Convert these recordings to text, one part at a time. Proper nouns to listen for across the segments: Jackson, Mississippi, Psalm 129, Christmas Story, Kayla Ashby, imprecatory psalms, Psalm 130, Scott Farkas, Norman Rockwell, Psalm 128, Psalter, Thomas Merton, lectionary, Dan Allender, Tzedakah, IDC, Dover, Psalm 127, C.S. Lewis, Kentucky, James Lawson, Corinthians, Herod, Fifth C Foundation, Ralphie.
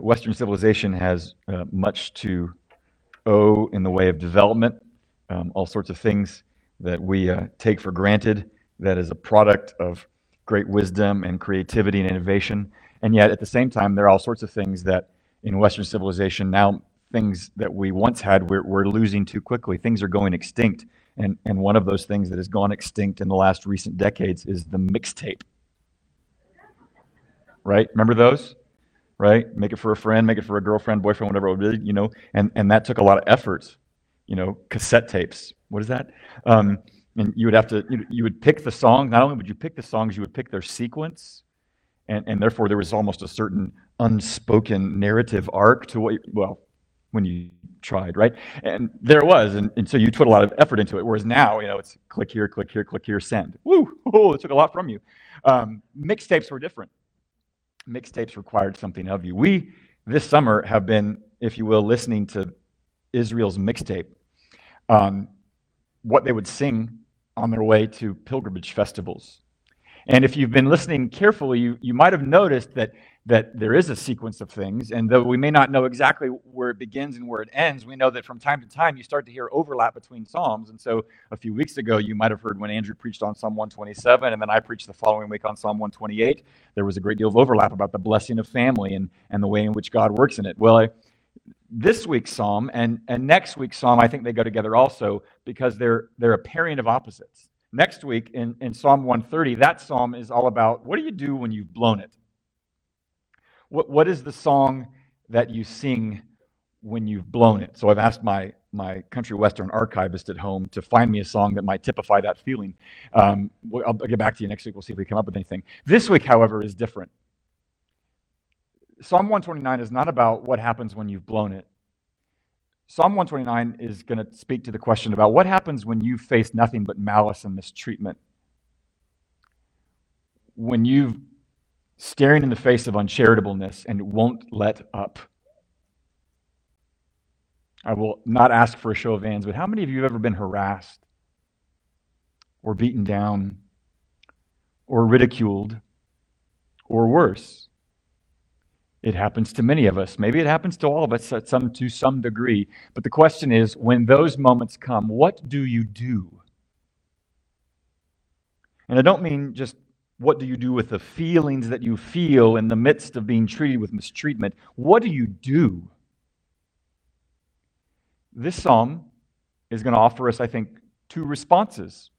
Western civilization has much to owe in the way of development, all sorts of things that we take for granted that is a product of great wisdom and creativity and innovation. And yet, at the same time, there are all sorts of things that in Western civilization now, things that we once had, we're losing too quickly. Things are going extinct. And one of those things that has gone extinct in the last recent decades is the mixtape. Right? Remember those? Right? Make it for a friend, make it for a girlfriend, boyfriend, whatever it would be, you know. And that took a lot of effort. You know, cassette tapes. What is that? And you would have to, you would pick the song. Not only would you pick the songs, you would pick their sequence. And therefore, there was almost a certain unspoken narrative arc to what, when you tried, right? And there it was. And so you put a lot of effort into it. Whereas now, you know, it's click here, send. Woo! Oh, it took a lot from you. Mixtapes were different. Mixtapes required something of you. We, this summer, have been, if you will, listening to Israel's mixtape, what they would sing on their way to pilgrimage festivals. And if you've been listening carefully, you might have noticed that there is a sequence of things, and though we may not know exactly where it begins and where it ends, we know that from time to time you start to hear overlap between Psalms. And so a few weeks ago, you might have heard when Andrew preached on Psalm 127, and then I preached the following week on Psalm 128, there was a great deal of overlap about the blessing of family and the way in which God works in it. Well, this week's Psalm and next week's Psalm, I think they go together also because they're a pairing of opposites. Next week in Psalm 130, that psalm is all about what do you do when you've blown it? What is the song that you sing when you've blown it? So I've asked my country western archivist at home to find me a song that might typify that feeling. I'll get back to you next week. We'll see if we come up with anything. This week, however, is different. Psalm 129 is not about what happens when you've blown it. Psalm 129 is going to speak to the question about what happens when you face nothing but malice and mistreatment. When you've staring in the face of uncharitableness and won't let up. I will not ask for a show of hands, but how many of you have ever been harassed or beaten down or ridiculed or worse? It happens to many of us. Maybe it happens to all of us to some degree. But the question is, when those moments come, what do you do? And I don't mean just what do you do with the feelings that you feel in the midst of being treated with mistreatment? What do you do? This psalm is going to offer us, I think, two responses,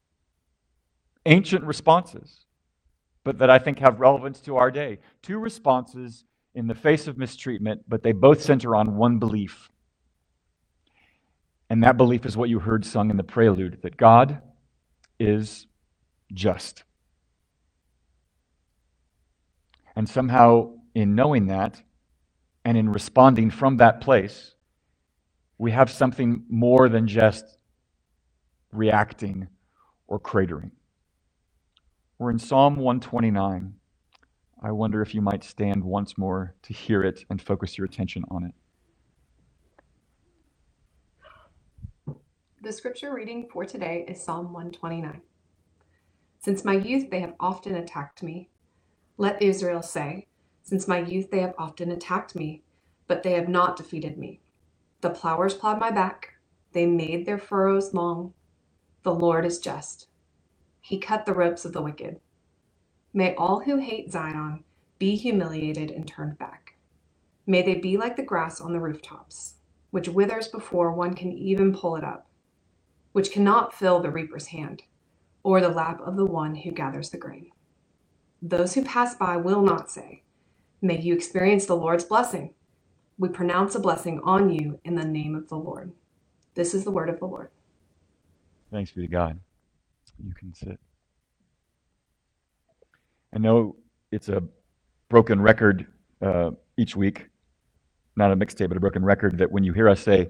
ancient responses, but that I think have relevance to our day. Two responses in the face of mistreatment, but they both center on one belief. And that belief is what you heard sung in the prelude, that God is just. And somehow, in knowing that, and in responding from that place, we have something more than just reacting or cratering. We're in Psalm 129. I wonder if you might stand once more to hear it and focus your attention on it. The scripture reading for today is Psalm 129. Since my youth, they have often attacked me. Let Israel say, since my youth they have often attacked me, but they have not defeated me. The plowers plowed my back, they made their furrows long. The Lord is just. He cut the ropes of the wicked. May all who hate Zion be humiliated and turned back. May they be like the grass on the rooftops, which withers before one can even pull it up, which cannot fill the reaper's hand, or the lap of the one who gathers the grain. Those who pass by will not say, may you experience the Lord's blessing. We pronounce a blessing on you in the name of the Lord. This is the word of the Lord. Thanks be to God. You can sit. I know it's a broken record each week, not a mixtape, but a broken record that when you hear us say,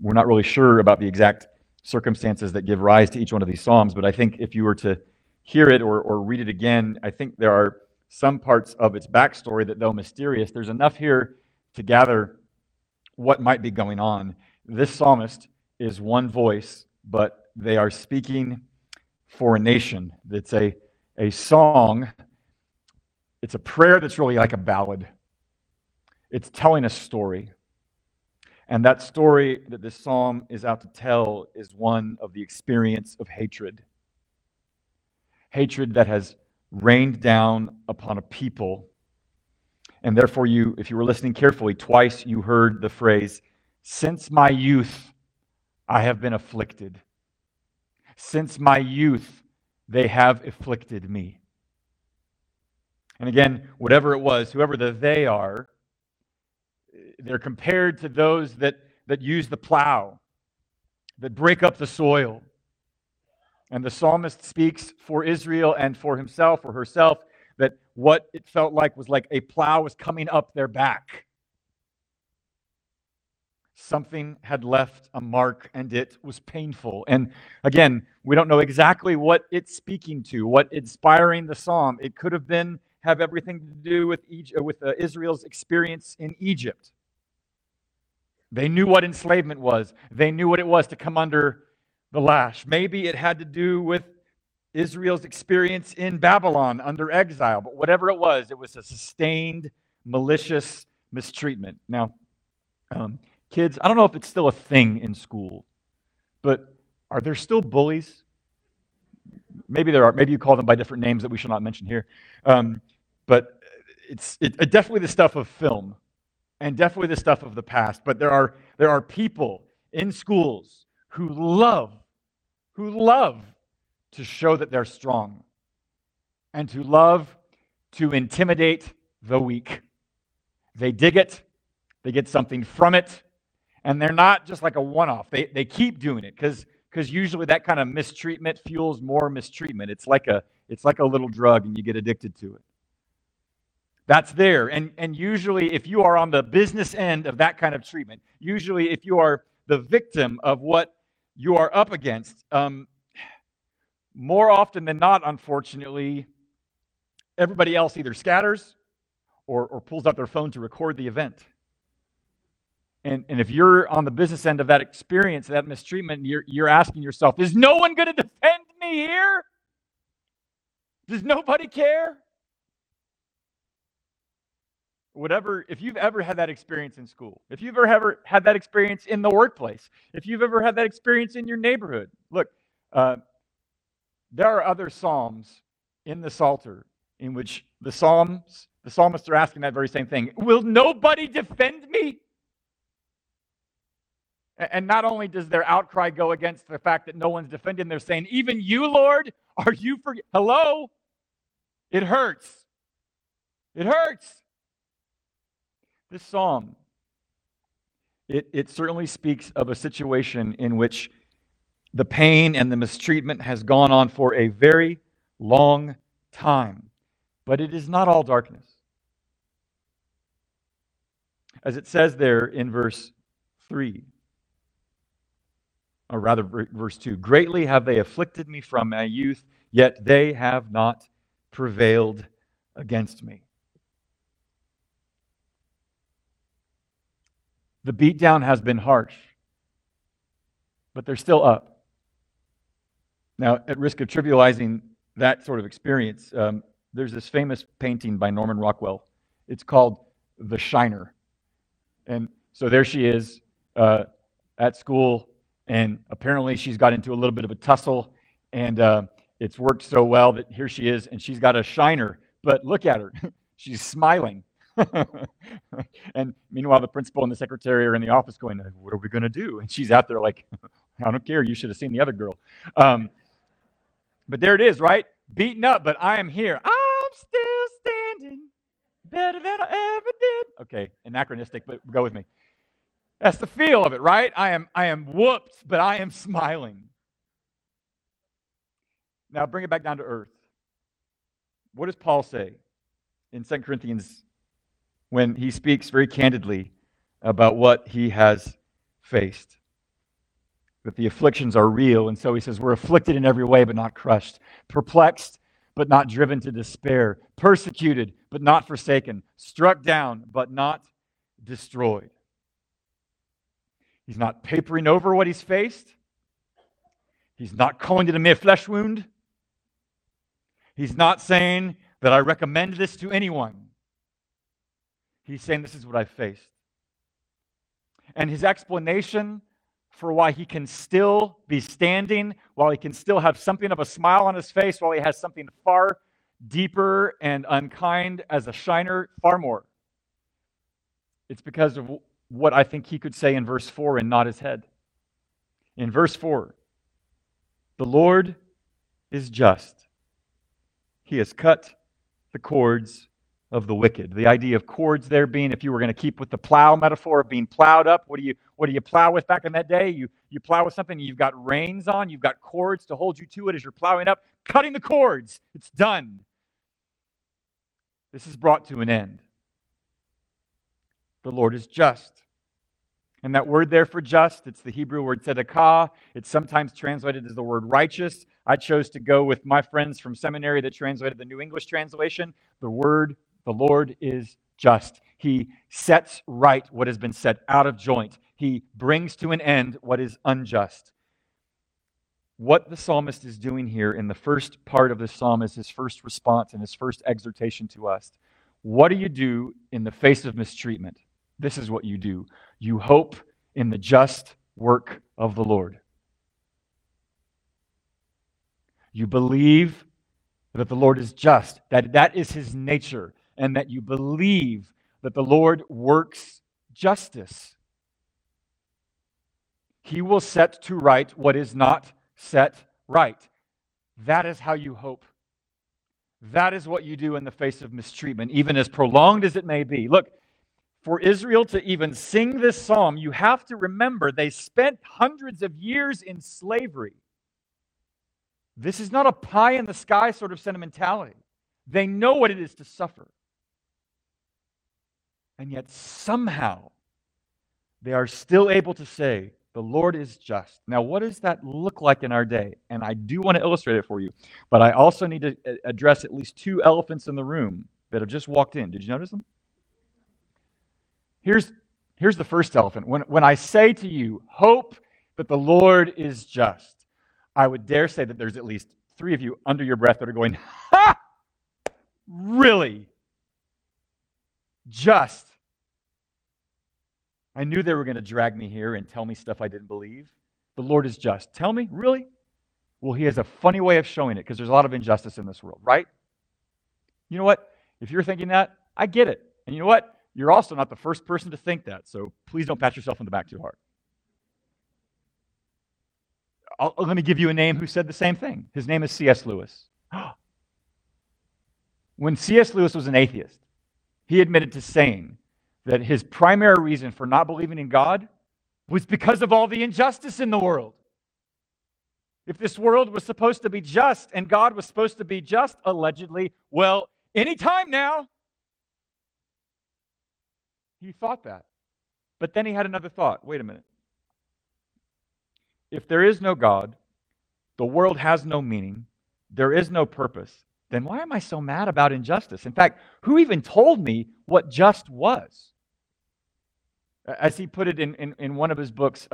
we're not really sure about the exact circumstances that give rise to each one of these psalms, but I think if you were to hear it or read it again, I think there are some parts of its backstory that, though mysterious, there's enough here to gather what might be going on. This psalmist is one voice, but they are speaking for a nation. It's a song. It's a prayer that's really like a ballad. It's telling a story. And that story that this psalm is out to tell is one of the experience of hatred. Hatred that has rained down upon a people. And therefore, if you were listening carefully, twice you heard the phrase, "Since my youth, I have been afflicted. Since my youth, they have afflicted me." And again, whatever it was, whoever the "they" are, they're compared to those that use the plow, that break up the soil. And the psalmist speaks for Israel and for himself or herself that what it felt like was like a plow was coming up their back. Something had left a mark, and it was painful. And again, we don't know exactly what it's speaking to, what inspiring the psalm. It could have been have everything to do with Israel's experience in Egypt. They knew what enslavement was. They knew what it was to come under the lash. Maybe it had to do with Israel's experience in Babylon under exile. But whatever it was a sustained, malicious mistreatment. Now, kids, I don't know if it's still a thing in school, but are there still bullies? Maybe there are. Maybe you call them by different names that we shall not mention here. But it's definitely the stuff of film, and definitely the stuff of the past. But there are people in schools who love to show that they're strong, and who love to intimidate the weak. They dig it. They get something from it. And they're not just like a one-off. They keep doing it because usually that kind of mistreatment fuels more mistreatment. It's like a little drug, and you get addicted to it. That's there. And usually if you are on the business end of that kind of treatment, usually if you are the victim of what you are up against, more often than not, unfortunately, everybody else either scatters or pulls out their phone to record the event. And if you're on the business end of that experience, that mistreatment, you're asking yourself, is no one going to defend me here? Does nobody care? Whatever, if you've ever had that experience in school, if you've ever had that experience in the workplace, if you've ever had that experience in your neighborhood, look, there are other psalms in the Psalter in which the psalmists are asking that very same thing. Will nobody defend me? And not only does their outcry go against the fact that no one's defending, they're saying, even you, Lord, are you for? Hello? It hurts. It hurts. This psalm, it certainly speaks of a situation in which the pain and the mistreatment has gone on for a very long time. But it is not all darkness. As it says there in verse 3, or rather, verse 2, greatly have they afflicted me from my youth, yet they have not prevailed against me. The beatdown has been harsh, but they're still up. Now, at risk of trivializing that sort of experience, there's this famous painting by Norman Rockwell. It's called The Shiner. And so there she is at school. And apparently she's got into a little bit of a tussle, and it's worked so well that here she is, and she's got a shiner. But look at her. She's smiling. And meanwhile, the principal and the secretary are in the office going, what are we going to do? And she's out there like, I don't care. You should have seen the other girl. But there it is, right? Beaten up, but I am here. I'm still standing better than I ever did. Okay, anachronistic, but go with me. That's the feel of it, right? I am whooped, but I am smiling. Now bring it back down to earth. What does Paul say in 2 Corinthians when he speaks very candidly about what he has faced? That the afflictions are real, and so he says, we're afflicted in every way, but not crushed. Perplexed, but not driven to despair. Persecuted, but not forsaken. Struck down, but not destroyed. He's not papering over what he's faced. He's not calling it a mere flesh wound. He's not saying that I recommend this to anyone. He's saying, this is what I faced. And his explanation for why he can still be standing, while he can still have something of a smile on his face, while he has something far deeper and unkind as a shiner, far more. It's because of what I think he could say in verse 4 and nod his head. In verse 4, the Lord is just. He has cut the cords of the wicked. The idea of cords there being, if you were going to keep with the plow metaphor of being plowed up, what do you plow with back in that day? You plow with something, you've got reins on, you've got cords to hold you to it as you're plowing up, cutting the cords. It's done. This is brought to an end. The Lord is just. And that word there for just, it's the Hebrew word tzedakah. It's sometimes translated as the word righteous. I chose to go with my friends from seminary that translated the New English translation. The word, the Lord is just. He sets right what has been set out of joint. He brings to an end what is unjust. What the psalmist is doing here in the first part of the psalm is his first response and his first exhortation to us. What do you do in the face of mistreatment? This is what you do. You hope in the just work of the Lord. You believe that the Lord is just, that is his nature, and that you believe that the Lord works justice. He will set to right what is not set right. That is how you hope. That is what you do in the face of mistreatment, even as prolonged as it may be. Look, for Israel to even sing this psalm, you have to remember they spent hundreds of years in slavery. This is not a pie-in-the-sky sort of sentimentality. They know what it is to suffer. And yet somehow they are still able to say, the Lord is just. Now, what does that look like in our day? And I do want to illustrate it for you, but I also need to address at least two elephants in the room that have just walked in. Did you notice them? Here's the first elephant. When I say to you, hope that the Lord is just, I would dare say that there's at least three of you under your breath that are going, ha! Really? Just. I knew they were going to drag me here and tell me stuff I didn't believe. The Lord is just. Tell me? Really? Well, he has a funny way of showing it because there's a lot of injustice in this world, right? You know what? If you're thinking that, I get it. And you know what? You're also not the first person to think that, so please don't pat yourself on the back too hard. Let me give you a name who said the same thing. His name is C.S. Lewis. When C.S. Lewis was an atheist, he admitted to saying that his primary reason for not believing in God was because of all the injustice in the world. If this world was supposed to be just and God was supposed to be just, allegedly, well, anytime now. He thought that. But then he had another thought. Wait a minute. If there is no God, the world has no meaning, there is no purpose, then why am I so mad about injustice? In fact, who even told me what just was? As he put it in one of his books,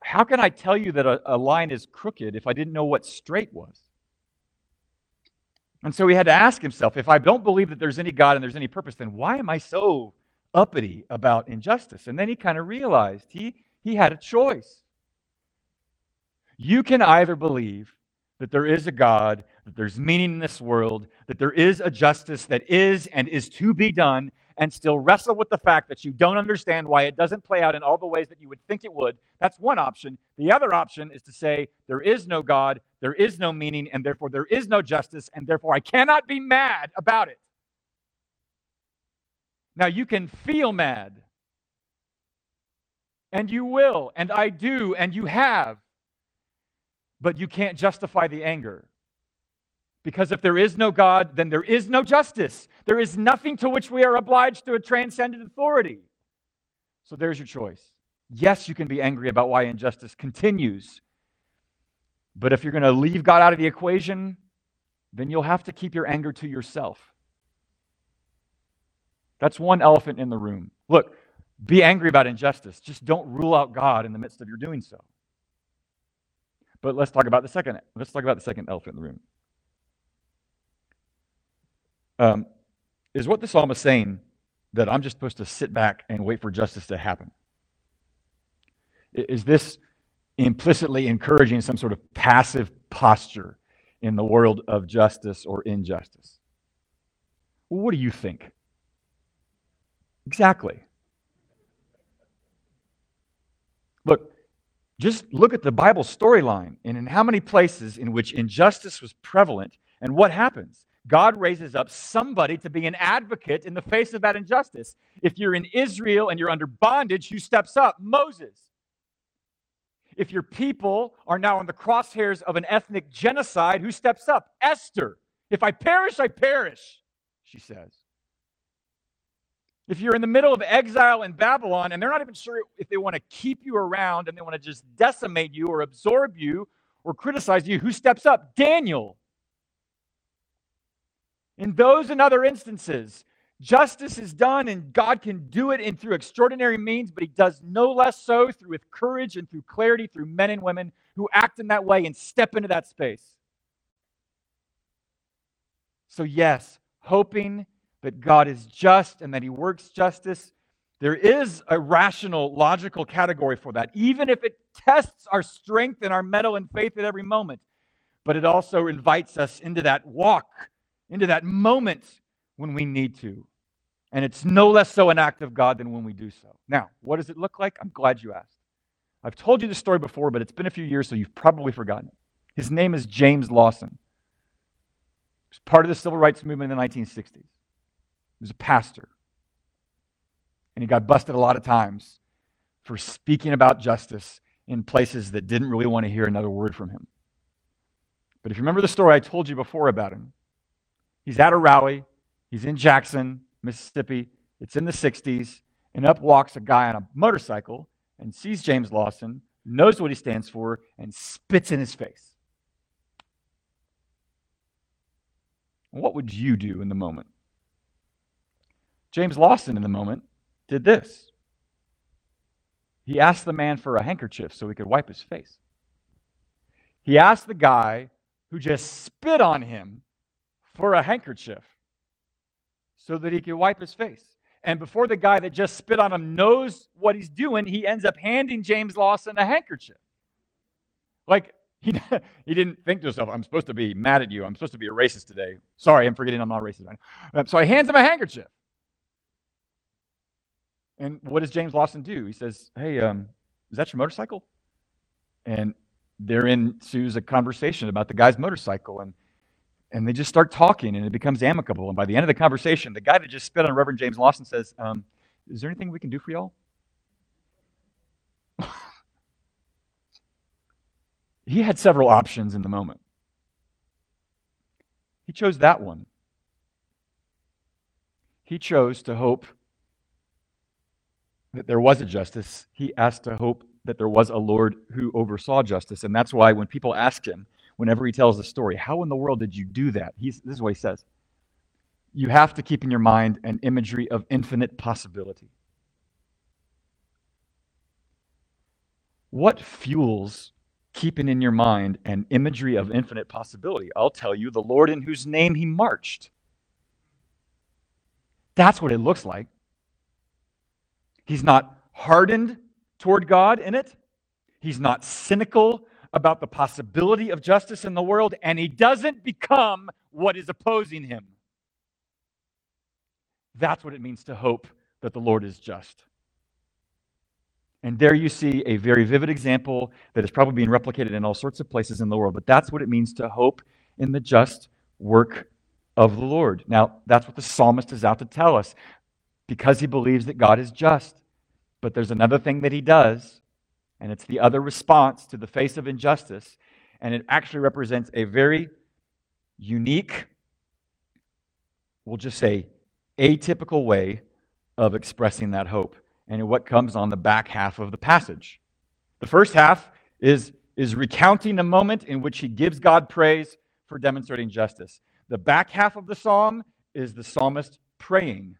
how can I tell you that a line is crooked if I didn't know what straight was? And so he had to ask himself, if I don't believe that there's any God and there's any purpose, then why am I so uppity about injustice? And then he kind of realized he had a choice. You can either believe that there is a God, that there's meaning in this world, that there is a justice that is and is to be done, and still wrestle with the fact that you don't understand why it doesn't play out in all the ways that you would think it would. That's one option. The other option is to say, there is no God, there is no meaning, and therefore there is no justice, and therefore I cannot be mad about it. Now, you can feel mad, and you will, and I do, and you have, but you can't justify the anger. Because if there is no God, then there is no justice. There is nothing to which we are obliged to a transcendent authority. So there's your choice. Yes, you can be angry about why injustice continues, but if you're going to leave God out of the equation, then you'll have to keep your anger to yourself. That's one elephant in the room. Look, be angry about injustice. Just don't rule out God in the midst of your doing so. But let's talk about the second elephant in the room. Is what the psalmist is saying that I'm just supposed to sit back and wait for justice to happen? Is this implicitly encouraging some sort of passive posture in the world of justice or injustice? Well, what do you think? Exactly. Look, just look at the Bible storyline and in how many places in which injustice was prevalent, and what happens? God raises up somebody to be an advocate in the face of that injustice. If you're in Israel and you're under bondage, who steps up? Moses. If your people are now on the crosshairs of an ethnic genocide, who steps up? Esther. If I perish, I perish, she says. If you're in the middle of exile in Babylon and they're not even sure if they want to keep you around and they want to just decimate you or absorb you or criticize you, who steps up? Daniel. In those and other instances, justice is done, and God can do it in through extraordinary means, but he does no less so through with courage and through clarity, through men and women who act in that way and step into that space. So yes, hoping that God is just and that he works justice, there is a rational, logical category for that, even if it tests our strength and our mettle and faith at every moment. But it also invites us into that walk, into that moment when we need to. And it's no less so an act of God than when we do so. Now, what does it look like? I'm glad you asked. I've told you this story before, but it's been a few years, so you've probably forgotten it. His name is James Lawson. He was part of the civil rights movement in the 1960s. He was a pastor. And he got busted a lot of times for speaking about justice in places that didn't really want to hear another word from him. But if you remember the story I told you before about him, he's at a rally. He's in Jackson, Mississippi. It's in the 60s. And up walks a guy on a motorcycle and sees James Lawson, knows what he stands for, and spits in his face. What would you do in the moment? James Lawson in the moment did this. He asked the man for a handkerchief so he could wipe his face. He asked the guy who just spit on him for a handkerchief so that he could wipe his face. And before the guy that just spit on him knows what he's doing, he ends up handing James Lawson a handkerchief. Like, he didn't think to himself, I'm supposed to be mad at you. I'm supposed to be a racist today. Sorry, I'm forgetting I'm not racist. So he hands him a handkerchief. And what does James Lawson do? He says, hey, is that your motorcycle? And therein ensues a conversation about the guy's motorcycle, and they just start talking, and it becomes amicable. And by the end of the conversation, the guy that just spit on Reverend James Lawson says, is there anything we can do for y'all? He had several options in the moment. He chose that one. He chose to hope that there was a justice. He asked to hope that there was a Lord who oversaw justice. And that's why when people ask him, whenever he tells the story, how in the world did you do that? This is what he says. You have to keep in your mind an imagery of infinite possibility. What fuels keeping in your mind an imagery of infinite possibility? I'll tell you, the Lord in whose name he marched. That's what it looks like. He's not hardened toward God in it. He's not cynical about the possibility of justice in the world, and he doesn't become what is opposing him. That's what it means to hope that the Lord is just. And there you see a very vivid example that is probably being replicated in all sorts of places in the world, but that's what it means to hope in the just work of the Lord. Now, that's what the psalmist is out to tell us, because he believes that God is just. But there's another thing that he does, and it's the other response to the face of injustice. And it actually represents a very unique, we'll just say atypical way of expressing that hope. And what comes on the back half of the passage. The first half is recounting a moment in which he gives God praise for demonstrating justice. The back half of the psalm is the psalmist praying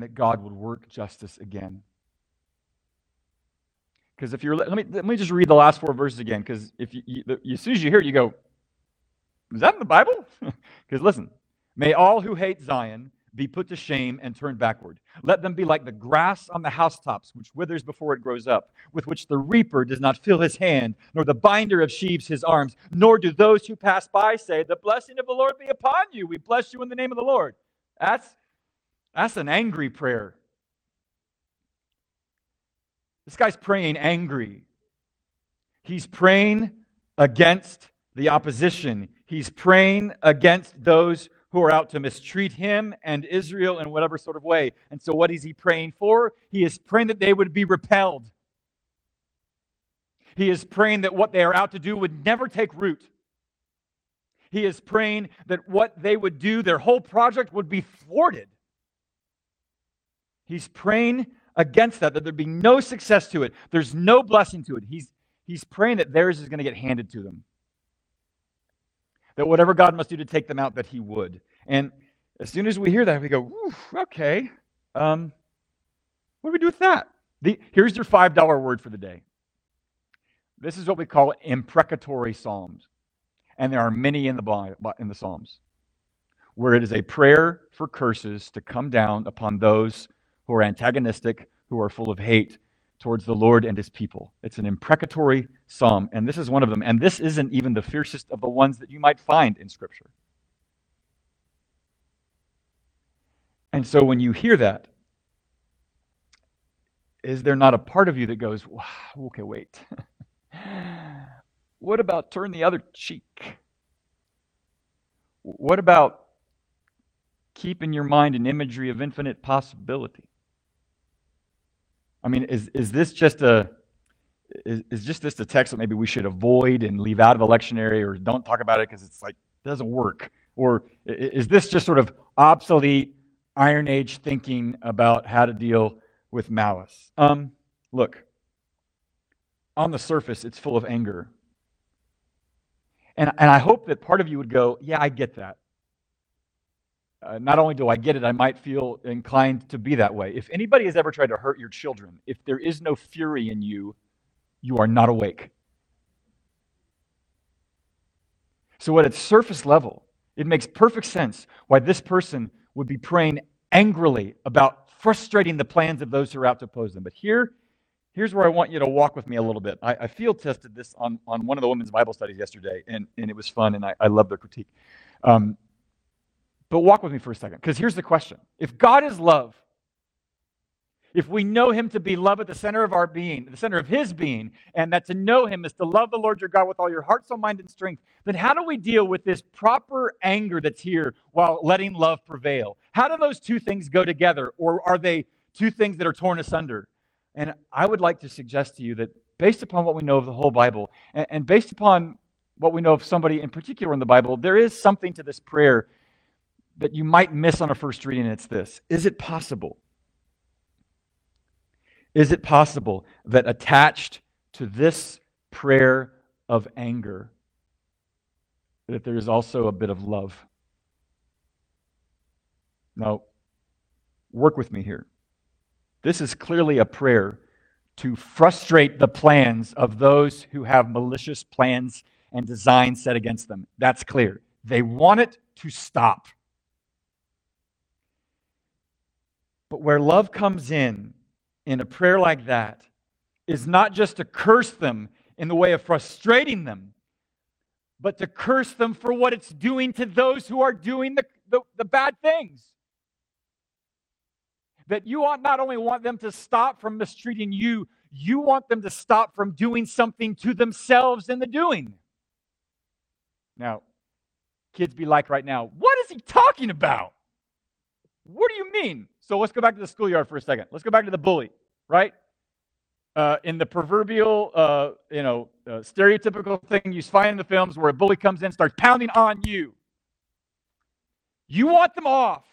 that God would work justice again. Because if you're, let me just read the last four verses again. Because if you, as soon as you hear it, you go, "Is that in the Bible?" Because listen, May all who hate Zion be put to shame and turned backward. Let them be like the grass on the housetops, which withers before it grows up, with which the reaper does not fill his hand, nor the binder of sheaves his arms, nor do those who pass by say, the blessing of the Lord be upon you. We bless you in the name of the Lord. That's an angry prayer. This guy's praying angry. He's praying against the opposition. He's praying against those who are out to mistreat him and Israel in whatever sort of way. And so what is he praying for? He is praying that they would be repelled. He is praying that what they are out to do would never take root. He is praying that what they would do, their whole project would be thwarted. He's praying against that there'd be no success to it. There's no blessing to it. He's praying that theirs is going to get handed to them. That whatever God must do to take them out, that he would. And as soon as we hear that, we go, okay, what do we do with that? Here's your $5 word for the day. This is what we call imprecatory psalms. And there are many in the Psalms, where it is a prayer for curses to come down upon those who are antagonistic, who are full of hate towards the Lord and his people. It's an imprecatory psalm, and this is one of them. And this isn't even the fiercest of the ones that you might find in Scripture. And so when you hear that, is there not a part of you that goes, wow, okay, wait. What about turn the other cheek? What about keep in your mind an imagery of infinite possibility? I mean, is this just a text that maybe we should avoid and leave out of the lectionary, or don't talk about it because it's like it doesn't work? Or is this just sort of obsolete Iron Age thinking about how to deal with malice? Look, on the surface, it's full of anger. And I hope that part of you would go, yeah, I get that. Not only do I get it, I might feel inclined to be that way. If anybody has ever tried to hurt your children, if there is no fury in you, you are not awake. So at its surface level, it makes perfect sense why this person would be praying angrily about frustrating the plans of those who are out to oppose them. But here's where I want you to walk with me a little bit. I field tested this on one of the women's Bible studies yesterday, and it was fun, and I love their critique. But walk with me for a second, because here's the question. If God is love, if we know him to be love at the center of our being, the center of his being, and that to know him is to love the Lord your God with all your heart, soul, mind, and strength, then how do we deal with this proper anger that's here while letting love prevail? How do those two things go together, or are they two things that are torn asunder? And I would like to suggest to you that based upon what we know of the whole Bible, and based upon what we know of somebody in particular in the Bible, there is something to this prayer that you might miss on a first reading, and it's this. Is it possible? Is it possible that attached to this prayer of anger, that there is also a bit of love? Now, work with me here. This is clearly a prayer to frustrate the plans of those who have malicious plans and designs set against them. That's clear. They want it to stop. But where love comes in a prayer like that, is not just to curse them in the way of frustrating them, but to curse them for what it's doing to those who are doing the bad things. That you ought not only want them to stop from mistreating you, you want them to stop from doing something to themselves in the doing. Now, kids be like right now, what is he talking about? What do you mean? So let's go back to the schoolyard for a second. Let's go back to the bully, right? In the proverbial, stereotypical thing you find in the films where a bully comes in and starts pounding on you. You want them off.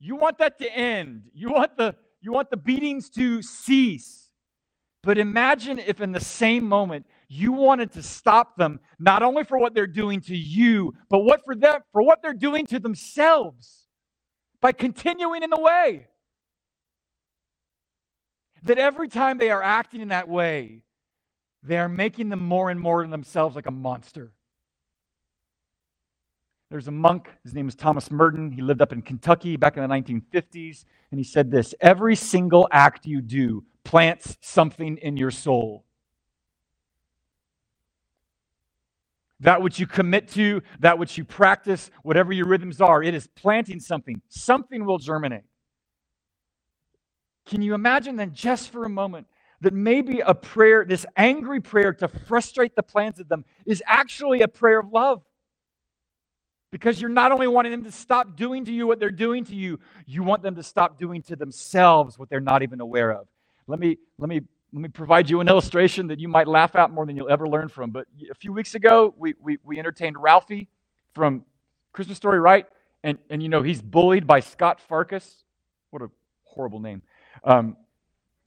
You want that to end. You want the beatings to cease. But imagine if in the same moment you wanted to stop them, not only for what they're doing to you, but for what they're doing to themselves by continuing in the way. That every time they are acting in that way, they are making them more and more to themselves like a monster. There's a monk, his name is Thomas Merton. He lived up in Kentucky back in the 1950s, and he said this: every single act you do plants something in your soul. That which you commit to, that which you practice, whatever your rhythms are, it is planting something. Something will germinate. Can you imagine then, just for a moment, that maybe a prayer, this angry prayer to frustrate the plans of them, is actually a prayer of love? Because you're not only wanting them to stop doing to you what they're doing to you, you want them to stop doing to themselves what they're not even aware of. Let me provide you an illustration that you might laugh at more than you'll ever learn from. But a few weeks ago, we entertained Ralphie from Christmas Story, right? And you know, he's bullied by Scott Farkas. What a horrible name. And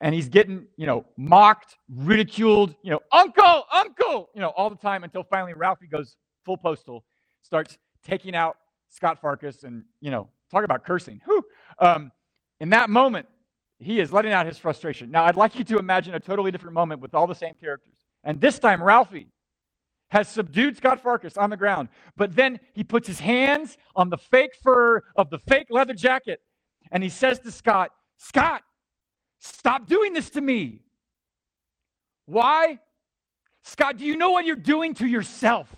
he's getting, you know, mocked, ridiculed, you know, uncle, you know, all the time, until finally Ralphie goes full postal, starts taking out Scott Farkas, and, you know, talk about cursing. Whew. In that moment, he is letting out his frustration. Now, I'd like you to imagine a totally different moment with all the same characters. And this time, Ralphie has subdued Scott Farkas on the ground, but then he puts his hands on the fake fur of the fake leather jacket, and he says to Scott, stop doing this to me. Why? Scott, do you know what you're doing to yourself?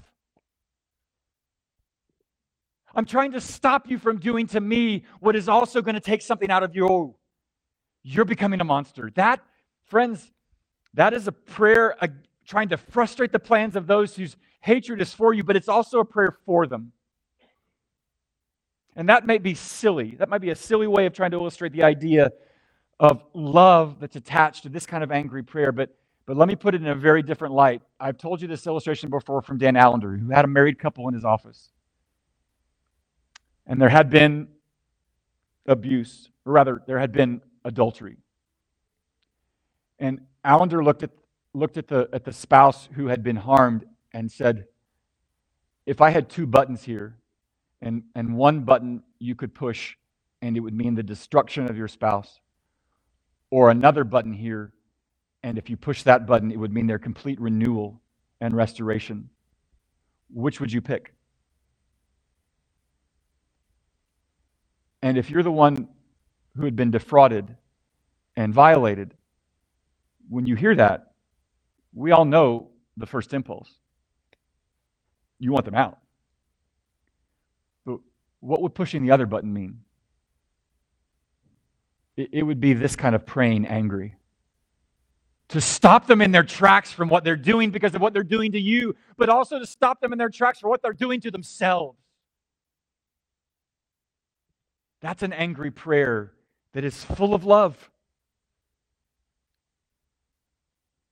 I'm trying to stop you from doing to me what is also going to take something out of you. You're becoming a monster. That, friends, that is a prayer trying to frustrate the plans of those whose hatred is for you, but it's also a prayer for them. And that may be silly. That might be a silly way of trying to illustrate the idea of love that's attached to this kind of angry prayer, but let me put it in a very different light. I've told you this illustration before from Dan Allender, who had a married couple in his office. And there had been abuse, or rather, there had been adultery. And Allender looked at the spouse who had been harmed and said, if I had two buttons here, and one button you could push, and it would mean the destruction of your spouse, or another button here, and if you push that button, it would mean their complete renewal and restoration. Which would you pick? And if you're the one who had been defrauded and violated, when you hear that, we all know the first impulse. You want them out. But what would pushing the other button mean? It would be this kind of praying angry. To stop them in their tracks from what they're doing because of what they're doing to you, but also to stop them in their tracks for what they're doing to themselves. That's an angry prayer that is full of love.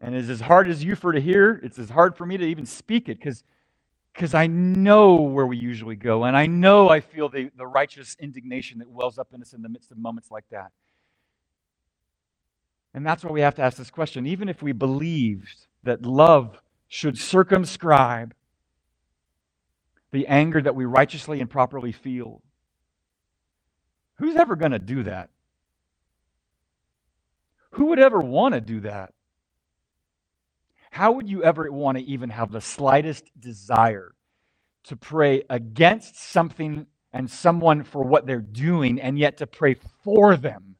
And it's as hard as you for to hear, it's as hard for me to even speak it, because I know where we usually go, and I know I feel the righteous indignation that wells up in us in the midst of moments like that. And that's why we have to ask this question. Even if we believed that love should circumscribe the anger that we righteously and properly feel, who's ever going to do that? Who would ever want to do that? How would you ever want to even have the slightest desire to pray against something and someone for what they're doing, and yet to pray for them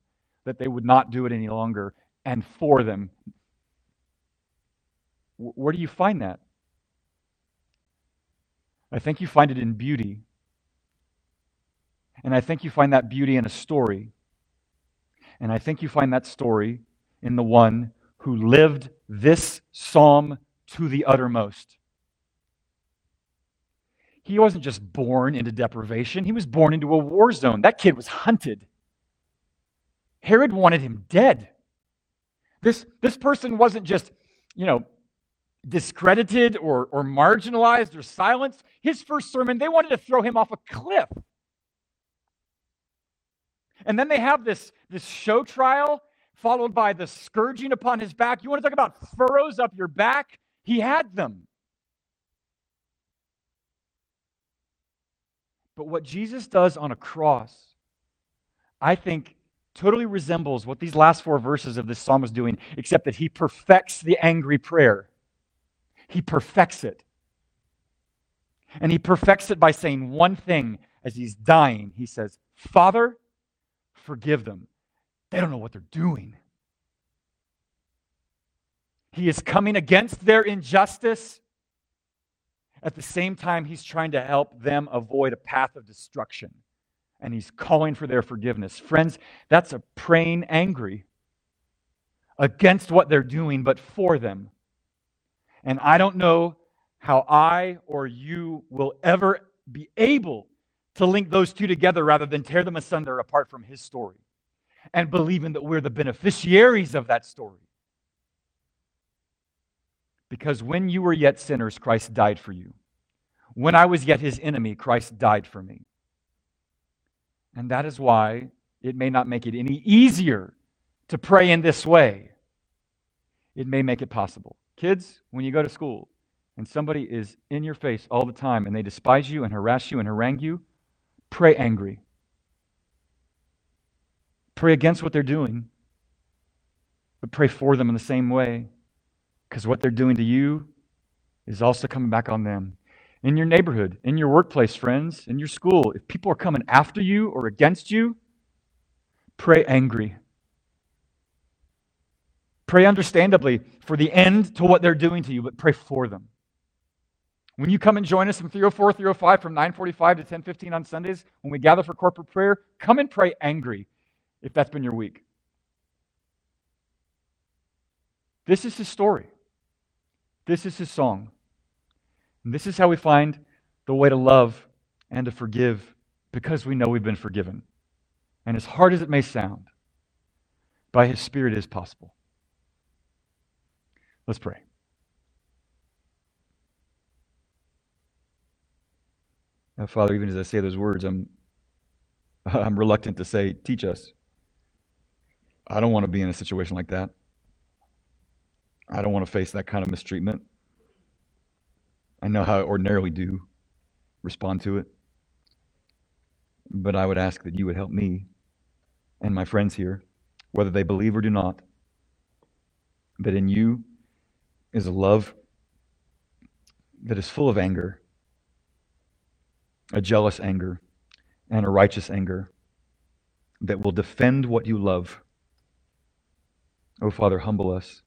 that they would not do it any longer, and for them? Where do you find that? I think you find it in beauty. And I think you find that beauty in a story. And I think you find that story in the one who lived this psalm to the uttermost. He wasn't just born into deprivation. He was born into a war zone. That kid was hunted. Herod wanted him dead. This person wasn't just, you know, discredited or marginalized or silenced. His first sermon, they wanted to throw him off a cliff. And then they have this show trial, followed by the scourging upon his back. You want to talk about furrows up your back? He had them. But what Jesus does on a cross, I think, totally resembles what these last four verses of this psalm is doing, except that he perfects the angry prayer. He perfects it. And he perfects it by saying one thing as he's dying. He says, Father, forgive them. They don't know what they're doing. He is coming against their injustice. At the same time, he's trying to help them avoid a path of destruction. And he's calling for their forgiveness. Friends, that's a praying angry against what they're doing, but for them. And I don't know how I or you will ever be able to link those two together rather than tear them asunder apart from his story and believing that we're the beneficiaries of that story. Because when you were yet sinners, Christ died for you. When I was yet his enemy, Christ died for me. And that is why it may not make it any easier to pray in this way. It may make it possible. Kids, when you go to school and somebody is in your face all the time and they despise you and harass you and harangue you, pray angry. Pray against what they're doing, but pray for them in the same way, because what they're doing to you is also coming back on them. In your neighborhood, in your workplace, friends, in your school, if people are coming after you or against you, pray angry. Pray understandably for the end to what they're doing to you, but pray for them. When you come and join us from 304, 305, from 9:45 to 10:15 on Sundays, when we gather for corporate prayer, come and pray angry if that's been your week. This is his story. This is his song. And this is how we find the way to love and to forgive, because we know we've been forgiven. And as hard as it may sound, by his Spirit it is possible. Let's pray. Now, Father, even as I say those words, I'm reluctant to say, teach us. I don't want to be in a situation like that. I don't want to face that kind of mistreatment. I know how I ordinarily do respond to it, but I would ask that you would help me and my friends here, whether they believe or do not, that in you is a love that is full of anger, a jealous anger, and a righteous anger that will defend what you love. Oh, Father, humble us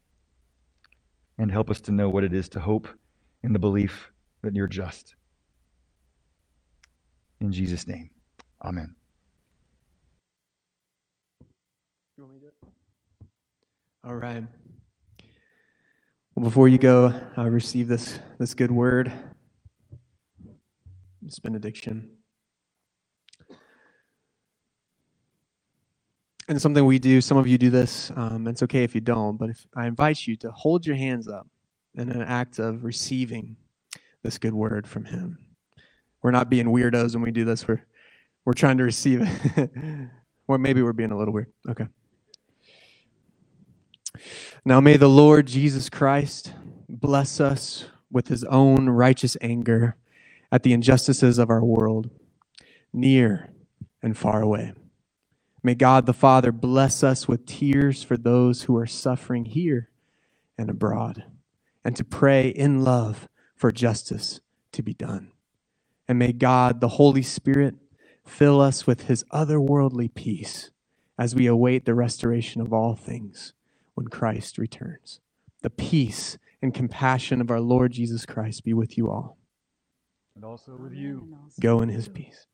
and help us to know what it is to hope in the belief that you're just. In Jesus' name, amen. You want me to do it? All right. Well, before you go, receive this good word, this benediction. And something we do, some of you do this, it's okay if you don't, but if I invite you to hold your hands up in an act of receiving this good word from him. We're not being weirdos when we do this. We're trying to receive it. Or maybe we're being a little weird. Okay. Now may the Lord Jesus Christ bless us with his own righteous anger at the injustices of our world, near and far away. May God the Father bless us with tears for those who are suffering here and abroad, and to pray in love for justice to be done. And may God, the Holy Spirit, fill us with his otherworldly peace as we await the restoration of all things when Christ returns. The peace and compassion of our Lord Jesus Christ be with you all. And also with you. Go in his peace.